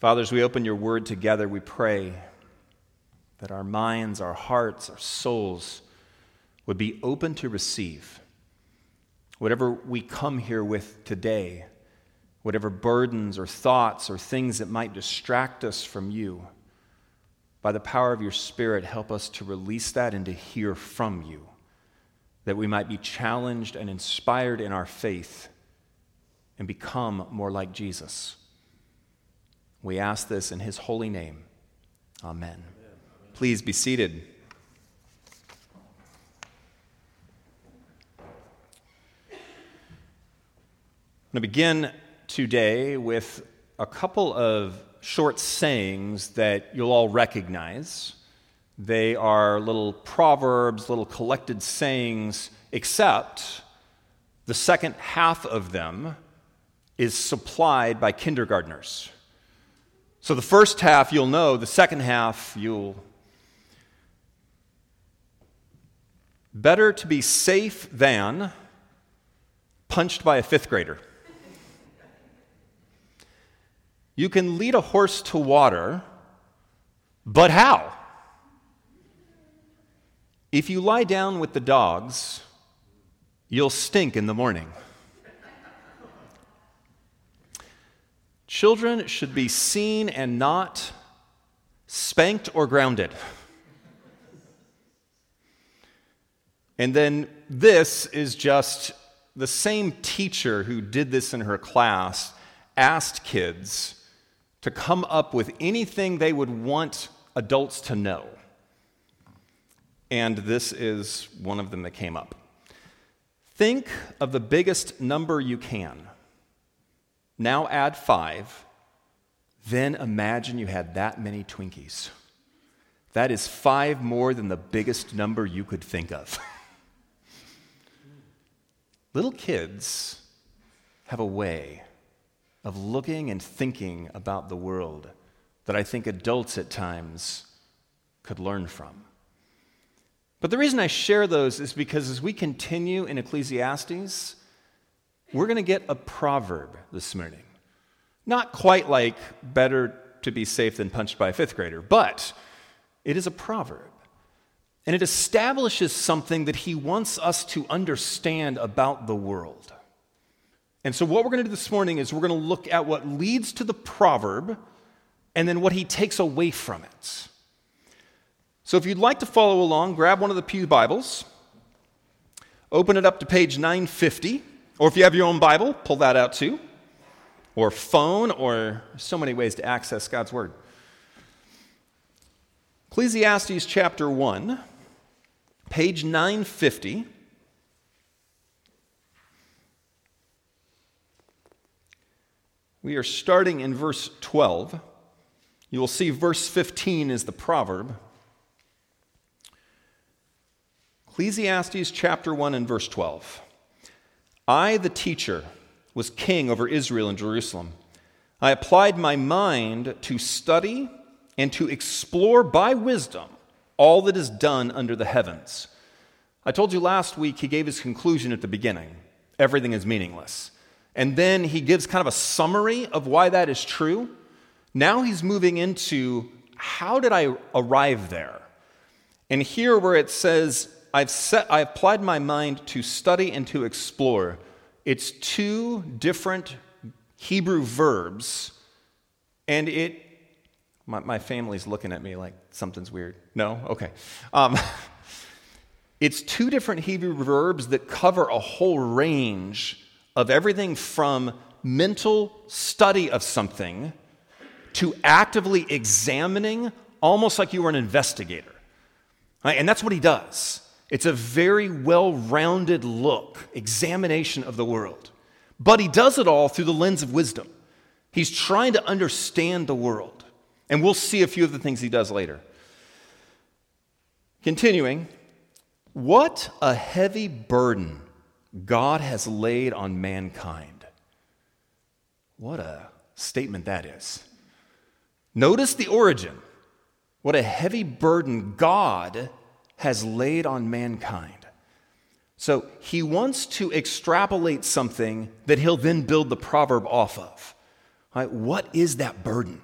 Father, as we open your word together, we pray that our minds, our hearts, our souls would be open to receive whatever we come here with today, whatever burdens or thoughts or things that might distract us from you. By the power of your Spirit, help us to release that and to hear from you, that we might be challenged and inspired in our faith and become more like Jesus. We ask this in his holy name. Amen. Amen. Please be seated. I'm going to begin today with a couple of short sayings that you'll all recognize. They are little proverbs, little collected sayings, except the second half of them is supplied by kindergartners. So the first half you'll know, the second half you'll... Better to be safe than punched by a fifth grader. You can lead a horse to water, but how? If you lie down with the dogs, you'll stink in the morning. Children should be seen and not spanked or grounded. And then this is just the same teacher who did this in her class asked kids to come up with anything they would want adults to know. And this is one of them that came up. Think of the biggest number you can. Now add 5, then imagine you had that many Twinkies. That is 5 more than the biggest number you could think of. Little kids have a way of looking and thinking about the world that I think adults at times could learn from. But the reason I share those is because as we continue in Ecclesiastes, we're going to get a proverb this morning. Not quite like better to be safe than punched by a fifth grader, but it is a proverb. And it establishes something that he wants us to understand about the world. And so what we're going to do this morning is we're going to look at what leads to the proverb and then what he takes away from it. So if you'd like to follow along, grab one of the pew Bibles, open it up to page 950, or if you have your own Bible, pull that out too, or phone, or so many ways to access God's Word. Ecclesiastes chapter 1, page 950. We are starting in verse 12. You will see verse 15 is the proverb. Ecclesiastes chapter 1 and verse 12. I, the teacher, was king over Israel and Jerusalem. I applied my mind to study and to explore by wisdom all that is done under the heavens. I told you last week he gave his conclusion at the beginning. Everything is meaningless. And then he gives kind of a summary of why that is true. Now he's moving into how did I arrive there? And here where it says, I applied my mind to study and to explore. It's 2 different Hebrew verbs, and it... My family's looking at me like something's weird. No? Okay. It's 2 different Hebrew verbs that cover a whole range of everything from mental study of something to actively examining, almost like you were an investigator. Right? And that's what he does. It's a very well-rounded look, examination of the world. But he does it all through the lens of wisdom. He's trying to understand the world. And we'll see a few of the things he does later. Continuing, what a heavy burden God has laid on mankind. What a statement that is. Notice the origin. What a heavy burden God has laid on mankind. So he wants to extrapolate something that he'll then build the proverb off of. Right? What is that burden?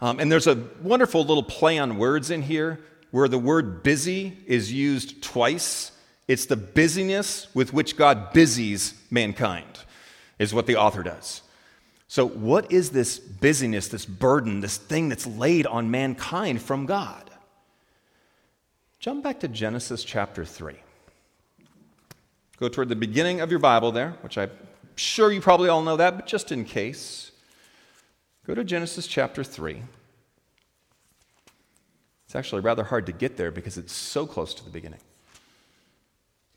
And there's a wonderful little play on words in here where the word busy is used twice. It's the busyness with which God busies mankind, is what the author does. So what is this busyness, this burden, this thing that's laid on mankind from God? Jump back to Genesis chapter 3. Go toward the beginning of your Bible there, which I'm sure you probably all know that, but just in case. Go to Genesis chapter 3. It's actually rather hard to get there because it's so close to the beginning.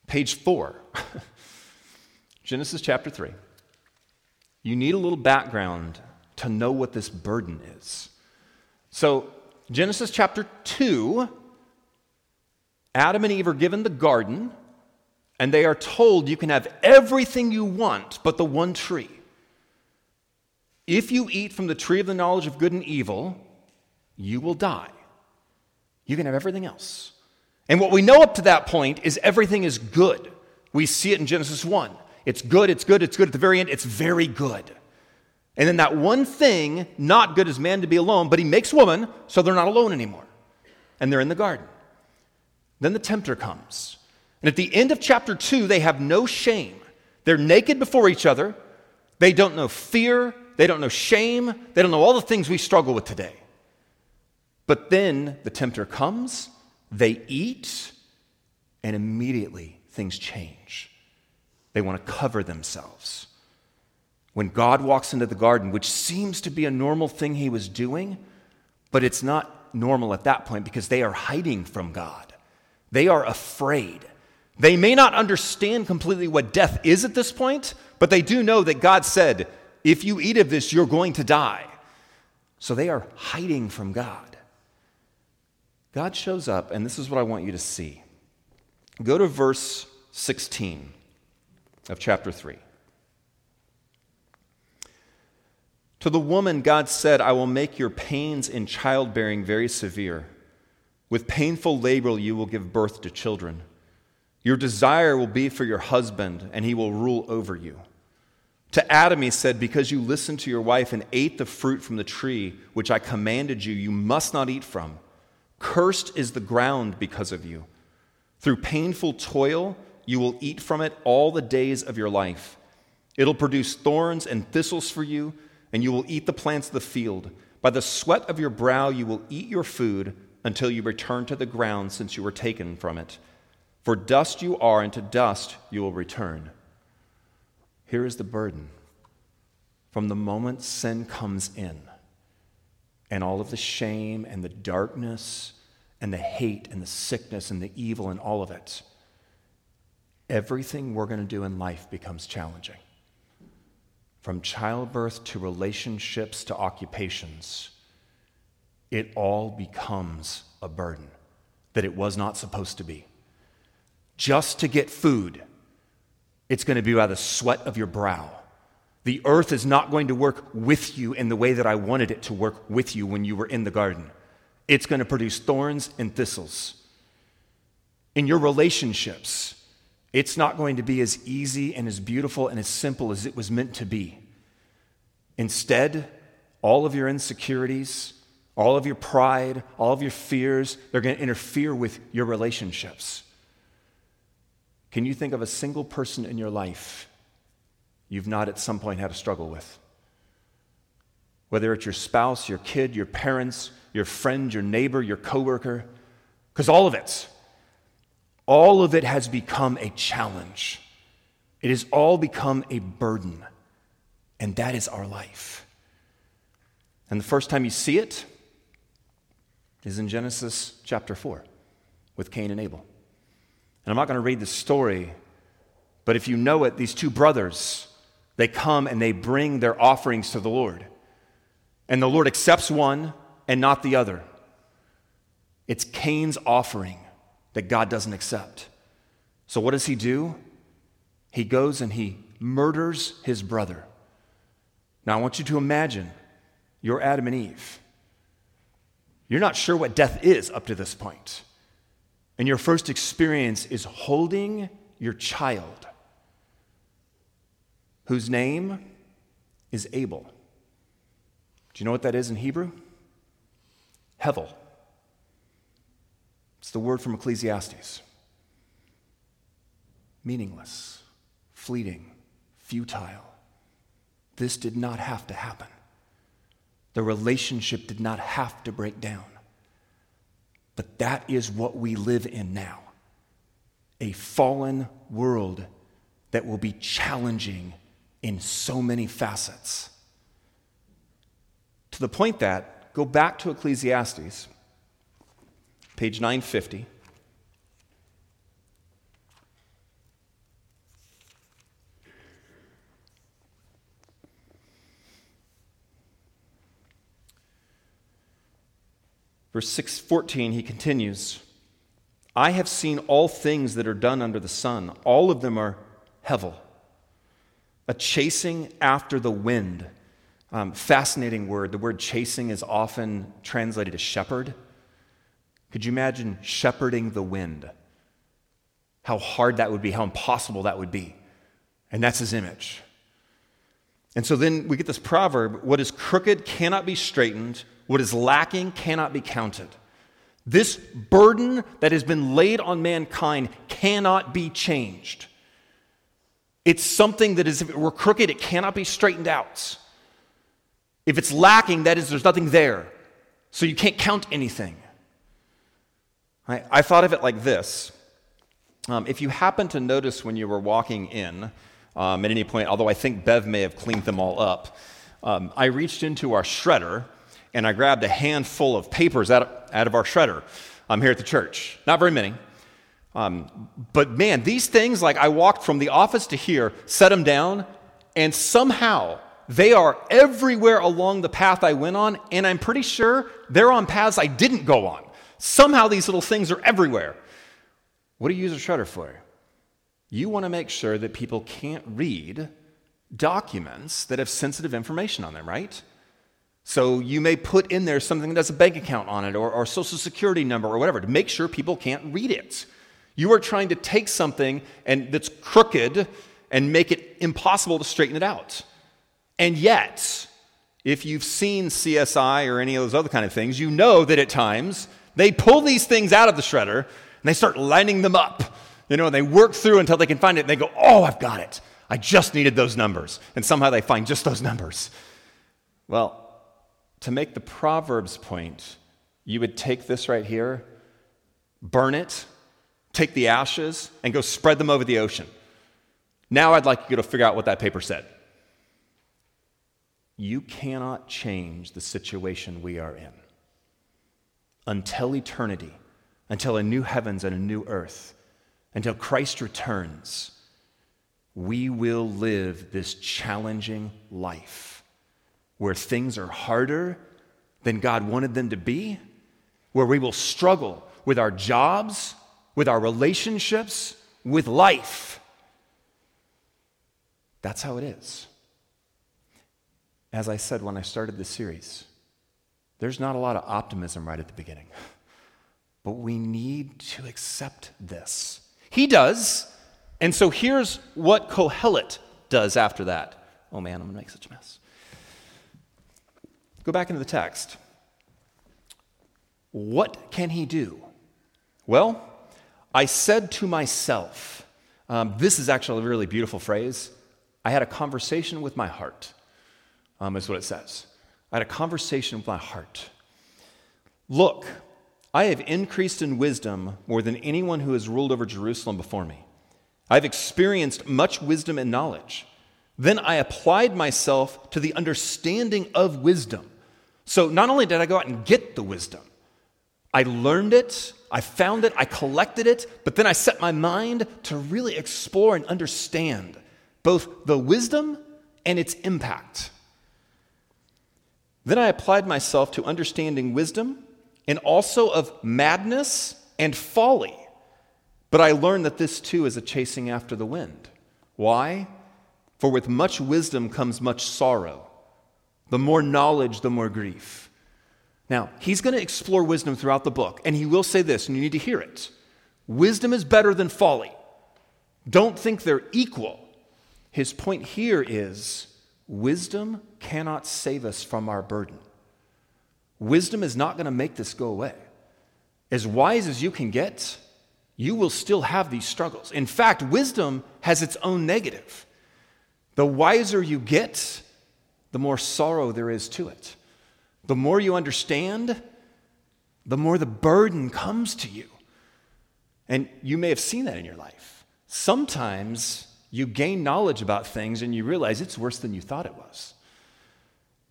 Page 4. Genesis chapter 3. You need a little background to know what this burden is. So, Genesis chapter 2, Adam and Eve are given the garden, and they are told you can have everything you want but the one tree. If you eat from the tree of the knowledge of good and evil, you will die. You can have everything else. And what we know up to that point is everything is good. We see it in Genesis 1. It's good, it's good, it's good. At the very end, it's very good. And then that one thing, not good, is man to be alone, but he makes woman, so they're not alone anymore. And they're in the garden. Then the tempter comes. And at the end of chapter 2, they have no shame. They're naked before each other. They don't know fear. They don't know shame. They don't know all the things we struggle with today. But then the tempter comes, they eat, and immediately things change. They want to cover themselves. When God walks into the garden, which seems to be a normal thing he was doing, but it's not normal at that point because they are hiding from God. They are afraid. They may not understand completely what death is at this point, but they do know that God said, if you eat of this, you're going to die. So they are hiding from God. God shows up, and this is what I want you to see. Go to verse 16 of chapter 3. To the woman, God said, I will make your pains in childbearing very severe. With painful labor, you will give birth to children. Your desire will be for your husband, and he will rule over you. To Adam, he said, because you listened to your wife and ate the fruit from the tree, which I commanded you, you must not eat from. Cursed is the ground because of you. Through painful toil, you will eat from it all the days of your life. It'll produce thorns and thistles for you, and you will eat the plants of the field. By the sweat of your brow, you will eat your food until you return to the ground, since you were taken from it. For dust you are, and to dust you will return. Here is the burden. From the moment sin comes in, and all of the shame and the darkness and the hate and the sickness and the evil and all of it, everything we're going to do in life becomes challenging. From childbirth to relationships to occupations, it all becomes a burden that it was not supposed to be. Just to get food, it's going to be by the sweat of your brow. The earth is not going to work with you in the way that I wanted it to work with you when you were in the garden. It's going to produce thorns and thistles. In your relationships, it's not going to be as easy and as beautiful and as simple as it was meant to be. Instead, all of your insecurities, all of your pride, all of your fears, they're going to interfere with your relationships. Can you think of a single person in your life you've not at some point had a struggle with? Whether it's your spouse, your kid, your parents, your friend, your neighbor, your coworker, because all of it has become a challenge. It has all become a burden, and that is our life. And the first time you see it is in Genesis chapter 4 with Cain and Abel. And I'm not going to read the story, but if you know it, these two brothers, they come and they bring their offerings to the Lord. And the Lord accepts one and not the other. It's Cain's offering that God doesn't accept. So what does he do? He goes and he murders his brother. Now I want you to imagine you're Adam and Eve. You're not sure what death is up to this point. And your first experience is holding your child, whose name is Abel. Do you know what that is in Hebrew? Hevel. It's the word from Ecclesiastes. Meaningless, fleeting, futile. This did not have to happen. The relationship did not have to break down. But that is what we live in now. A fallen world that will be challenging in so many facets. To the point that, go back to Ecclesiastes, page 950. Verse 6:14, he continues, I have seen all things that are done under the sun. All of them are hevel, a chasing after the wind. Fascinating word. The word chasing is often translated as shepherd. Could you imagine shepherding the wind? How hard that would be, how impossible that would be. And that's his image. And so then we get this proverb, what is crooked cannot be straightened, what is lacking cannot be counted. This burden that has been laid on mankind cannot be changed. It's something that is, if it were crooked, it cannot be straightened out. If it's lacking, that is, there's nothing there. So you can't count anything. I thought of it like this. If you happen to notice when you were walking in, at any point, although I think Bev may have cleaned them all up, I reached into our shredder and I grabbed a handful of papers out of our shredder here at the church. Not very many. But man, these things, like I walked from the office to here, set them down, and somehow they are everywhere along the path I went on, and I'm pretty sure they're on paths I didn't go on. Somehow these little things are everywhere. What do you use a shredder for? You want to make sure that people can't read documents that have sensitive information on them, right? So you may put in there something that has a bank account on it or social security number or whatever to make sure people can't read it. You are trying to take something and that's crooked and make it impossible to straighten it out. And yet, if you've seen CSI or any of those other kind of things, you know that at times they pull these things out of the shredder and they start lining them up. You know, and they work through until they can find it and they go, oh, I've got it. I just needed those numbers. And somehow they find just those numbers. Well, to make the Proverbs point, you would take this right here, burn it, take the ashes, and go spread them over the ocean. Now I'd like you to figure out what that paper said. You cannot change the situation we are in until eternity, until a new heavens and a new earth, until Christ returns. We will live this challenging life, where things are harder than God wanted them to be, where we will struggle with our jobs, with our relationships, with life. That's how it is. As I said when I started this series, there's not a lot of optimism right at the beginning, but we need to accept this. He does, and so here's what Kohelet does after that. Oh man, I'm gonna make such a mess. Go back into the text. What can he do? Well, I said to myself, this is actually a really beautiful phrase. I had a conversation with my heart, is what it says. I had a conversation with my heart. Look, I have increased in wisdom more than anyone who has ruled over Jerusalem before me. I've experienced much wisdom and knowledge. Then I applied myself to the understanding of wisdom. So not only did I go out and get the wisdom, I learned it, I found it, I collected it, but then I set my mind to really explore and understand both the wisdom and its impact. Then I applied myself to understanding wisdom and also of madness and folly. But I learned that this too is a chasing after the wind. Why? For with much wisdom comes much sorrow. The more knowledge, the more grief. Now, he's going to explore wisdom throughout the book, and he will say this, and you need to hear it. Wisdom is better than folly. Don't think they're equal. His point here is wisdom cannot save us from our burden. Wisdom is not going to make this go away. As wise as you can get, you will still have these struggles. In fact, wisdom has its own negative. The wiser you get, the more sorrow there is to it. The more you understand, the more the burden comes to you. And you may have seen that in your life. Sometimes you gain knowledge about things and you realize it's worse than you thought it was.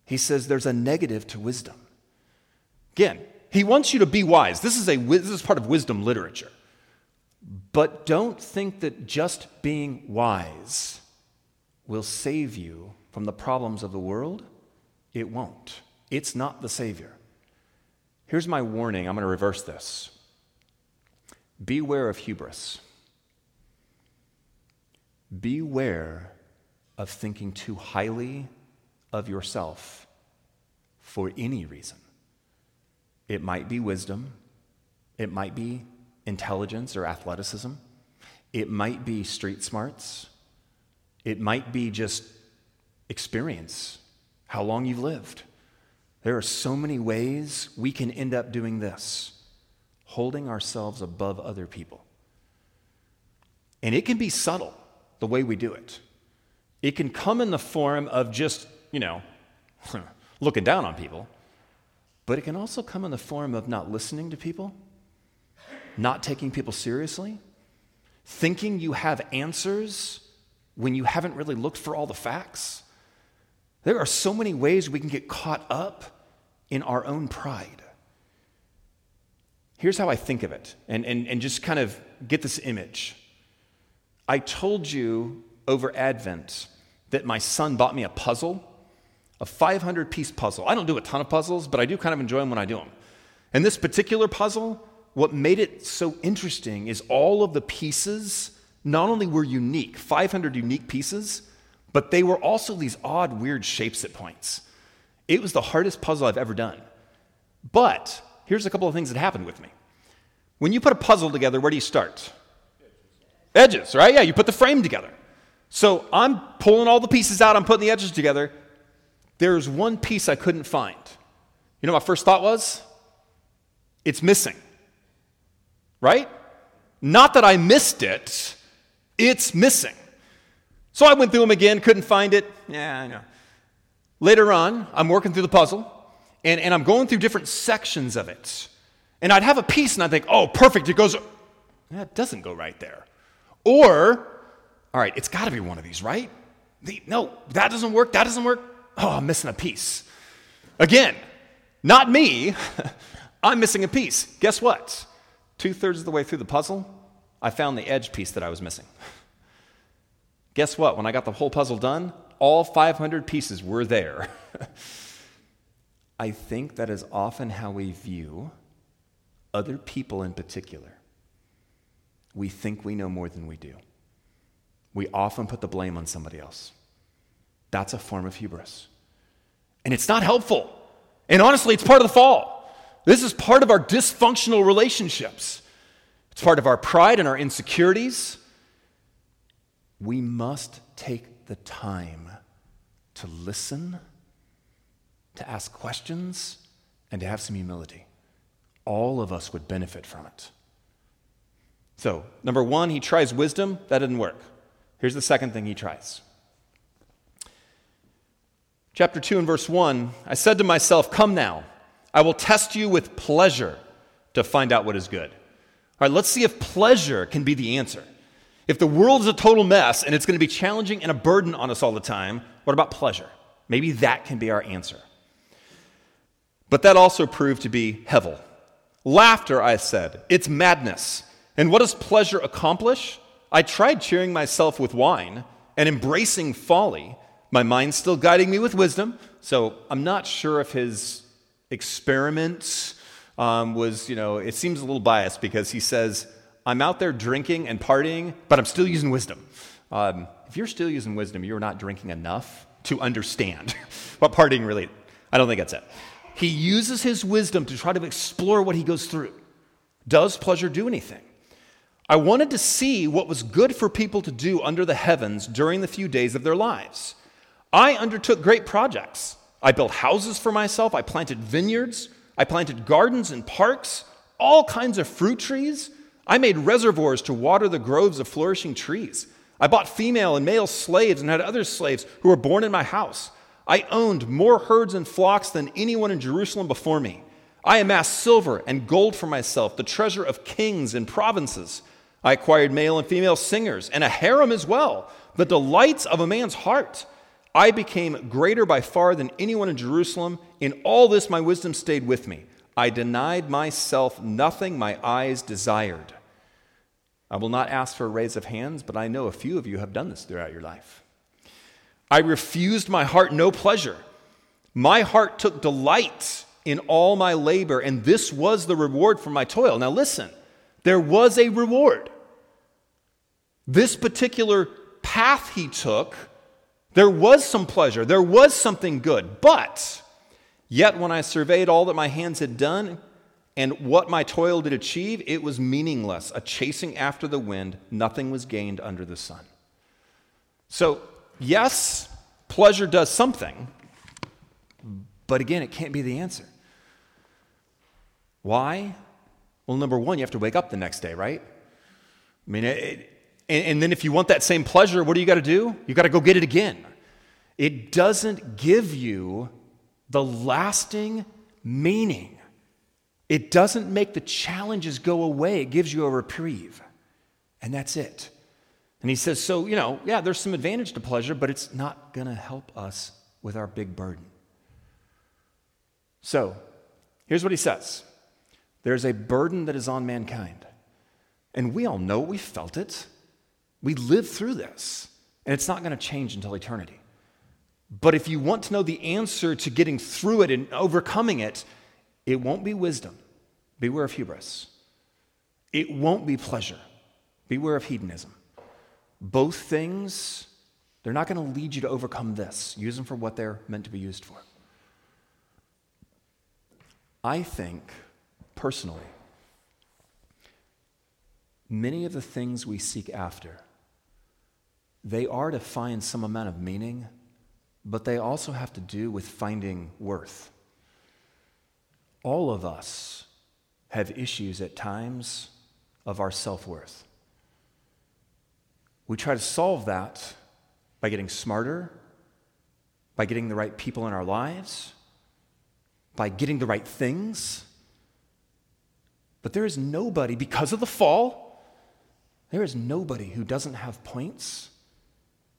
He says there's a negative to wisdom. Again, he wants you to be wise. This is part of wisdom literature. But don't think that just being wise will save you from the problems of the world. It won't. It's not the Savior. Here's my warning. I'm going to reverse this. Beware of hubris. Beware of thinking too highly of yourself for any reason. It might be wisdom. It might be intelligence or athleticism. It might be street smarts. It might be just experience, how long you've lived. There are so many ways we can end up doing this, holding ourselves above other people. And it can be subtle, the way we do it. It can come in the form of just, looking down on people. But it can also come in the form of not listening to people, not taking people seriously, thinking you have answers when you haven't really looked for all the facts. There are so many ways we can get caught up in our own pride. Here's how I think of it, and just kind of get this image. I told you over Advent that my son bought me a puzzle, a 500-piece puzzle. I don't do a ton of puzzles, but I do kind of enjoy them when I do them. And this particular puzzle, what made it so interesting is all of the pieces not only were unique, 500 unique pieces, but they were also these odd, weird shapes at points. It was the hardest puzzle I've ever done. But here's a couple of things that happened with me. When you put a puzzle together, where do you start? Edges, right? Yeah, you put the frame together. So I'm pulling all the pieces out, I'm putting the edges together. There's one piece I couldn't find. You know what my first thought was? It's missing, right? Not that I missed it, it's missing. So I went through them again, couldn't find it. Yeah, I know. Later on, I'm working through the puzzle, and I'm going through different sections of it. And I'd have a piece, and I'd think, oh, perfect, it goes. That doesn't go right there. Or, all right, it's got to be one of these, right? No, that doesn't work. Oh, I'm missing a piece. Again, not me. I'm missing a piece. Guess what? 2/3 of the way through the puzzle, I found the edge piece that I was missing. Guess what? When I got the whole puzzle done, all 500 pieces were there. I think that is often how we view other people in particular. We think we know more than we do. We often put the blame on somebody else. That's a form of hubris. And it's not helpful. And honestly, it's part of the fall. This is part of our dysfunctional relationships. It's part of our pride and our insecurities. We must take the time to listen, to ask questions, and to have some humility. All of us would benefit from it. So, number one, he tries wisdom. That didn't work. Here's the second thing he tries. Chapter 2 and verse 1, I said to myself, come now, I will test you with pleasure to find out what is good. All right, let's see if pleasure can be the answer. If the world is a total mess and it's going to be challenging and a burden on us all the time, what about pleasure? Maybe that can be our answer. But that also proved to be Hevel. Laughter, I said, it's madness. And what does pleasure accomplish? I tried cheering myself with wine and embracing folly. My mind's still guiding me with wisdom. So I'm not sure if his experiments was, it seems a little biased because he says, I'm out there drinking and partying, but I'm still using wisdom. If you're still using wisdom, you're not drinking enough to understand what partying really is. I don't think that's it. He uses his wisdom to try to explore what he goes through. Does pleasure do anything? I wanted to see what was good for people to do under the heavens during the few days of their lives. I undertook great projects. I built houses for myself. I planted vineyards. I planted gardens and parks, all kinds of fruit trees. I made reservoirs to water the groves of flourishing trees. I bought female and male slaves and had other slaves who were born in my house. I owned more herds and flocks than anyone in Jerusalem before me. I amassed silver and gold for myself, the treasure of kings and provinces. I acquired male and female singers and a harem as well, the delights of a man's heart. I became greater by far than anyone in Jerusalem. In all this, my wisdom stayed with me. I denied myself nothing my eyes desired. I will not ask for a raise of hands, but I know a few of you have done this throughout your life. I refused my heart no pleasure. My heart took delight in all my labor, and this was the reward for my toil. Now listen, there was a reward. This particular path he took, there was some pleasure, there was something good, but yet when I surveyed all that my hands had done and what my toil did achieve, it was meaningless, a chasing after the wind, nothing was gained under the sun. So yes, pleasure does something, but again, it can't be the answer. Why? Well, number one, you have to wake up the next day, right? I mean, and then if you want that same pleasure, what do? You got to go get it again. It doesn't give you the lasting meaning. It doesn't make the challenges go away. It gives you a reprieve, and that's it. And he says, so, there's some advantage to pleasure, but it's not going to help us with our big burden. So, here's what he says. There's a burden that is on mankind. And we all know it. We felt it. We lived through this. And it's not going to change until eternity. But if you want to know the answer to getting through it and overcoming it, it won't be wisdom. Beware of hubris. It won't be pleasure. Beware of hedonism. Both things, they're not going to lead you to overcome this. Use them for what they're meant to be used for. I think, personally, many of the things we seek after, they are to find some amount of meaning, but they also have to do with finding worth. All of us have issues at times of our self-worth. We try to solve that by getting smarter, by getting the right people in our lives, by getting the right things. But there is nobody, because of the fall, there is nobody who doesn't have points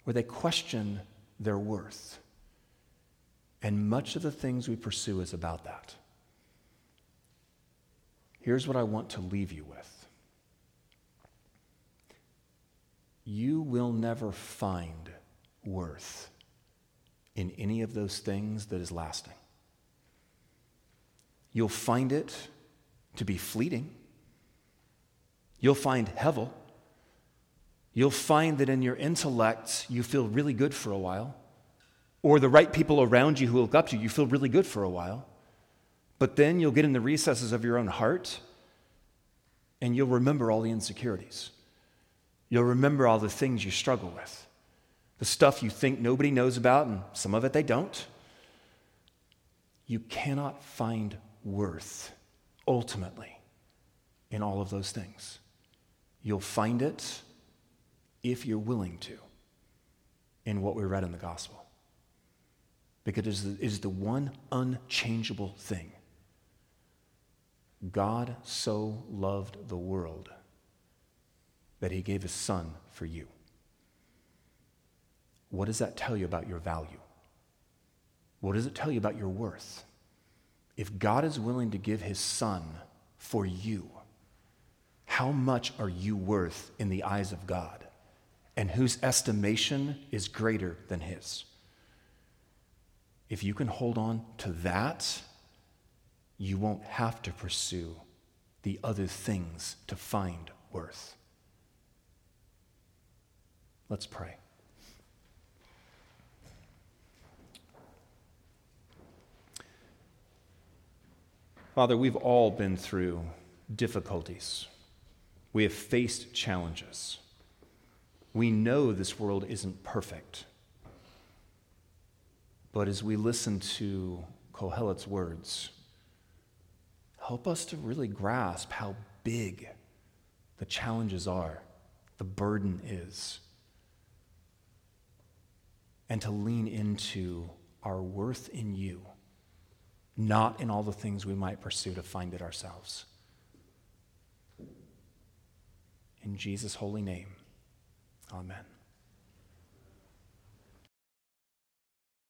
where they question their worth. And much of the things we pursue is about that. Here's what I want to leave you with. You will never find worth in any of those things that is lasting. You'll find it to be fleeting. You'll find Hevel. You'll find that in your intellect, you feel really good for a while. Or the right people around you who look up to you, you feel really good for a while. But then you'll get in the recesses of your own heart, and you'll remember all the insecurities. You'll remember all the things you struggle with. The stuff you think nobody knows about, and some of it they don't. You cannot find worth, ultimately, in all of those things. You'll find it if you're willing to in what we read in the gospel. Because it is the one unchangeable thing. God so loved the world that he gave his son for you. What does that tell you about your value? What does it tell you about your worth? If God is willing to give his son for you, how much are you worth in the eyes of God? And whose estimation is greater than his? If you can hold on to that, you won't have to pursue the other things to find worth. Let's pray. Father, we've all been through difficulties. We have faced challenges. We know this world isn't perfect. But as we listen to Kohelet's words, help us to really grasp how big the challenges are, the burden is, and to lean into our worth in you, not in all the things we might pursue to find it ourselves. In Jesus' holy name, amen.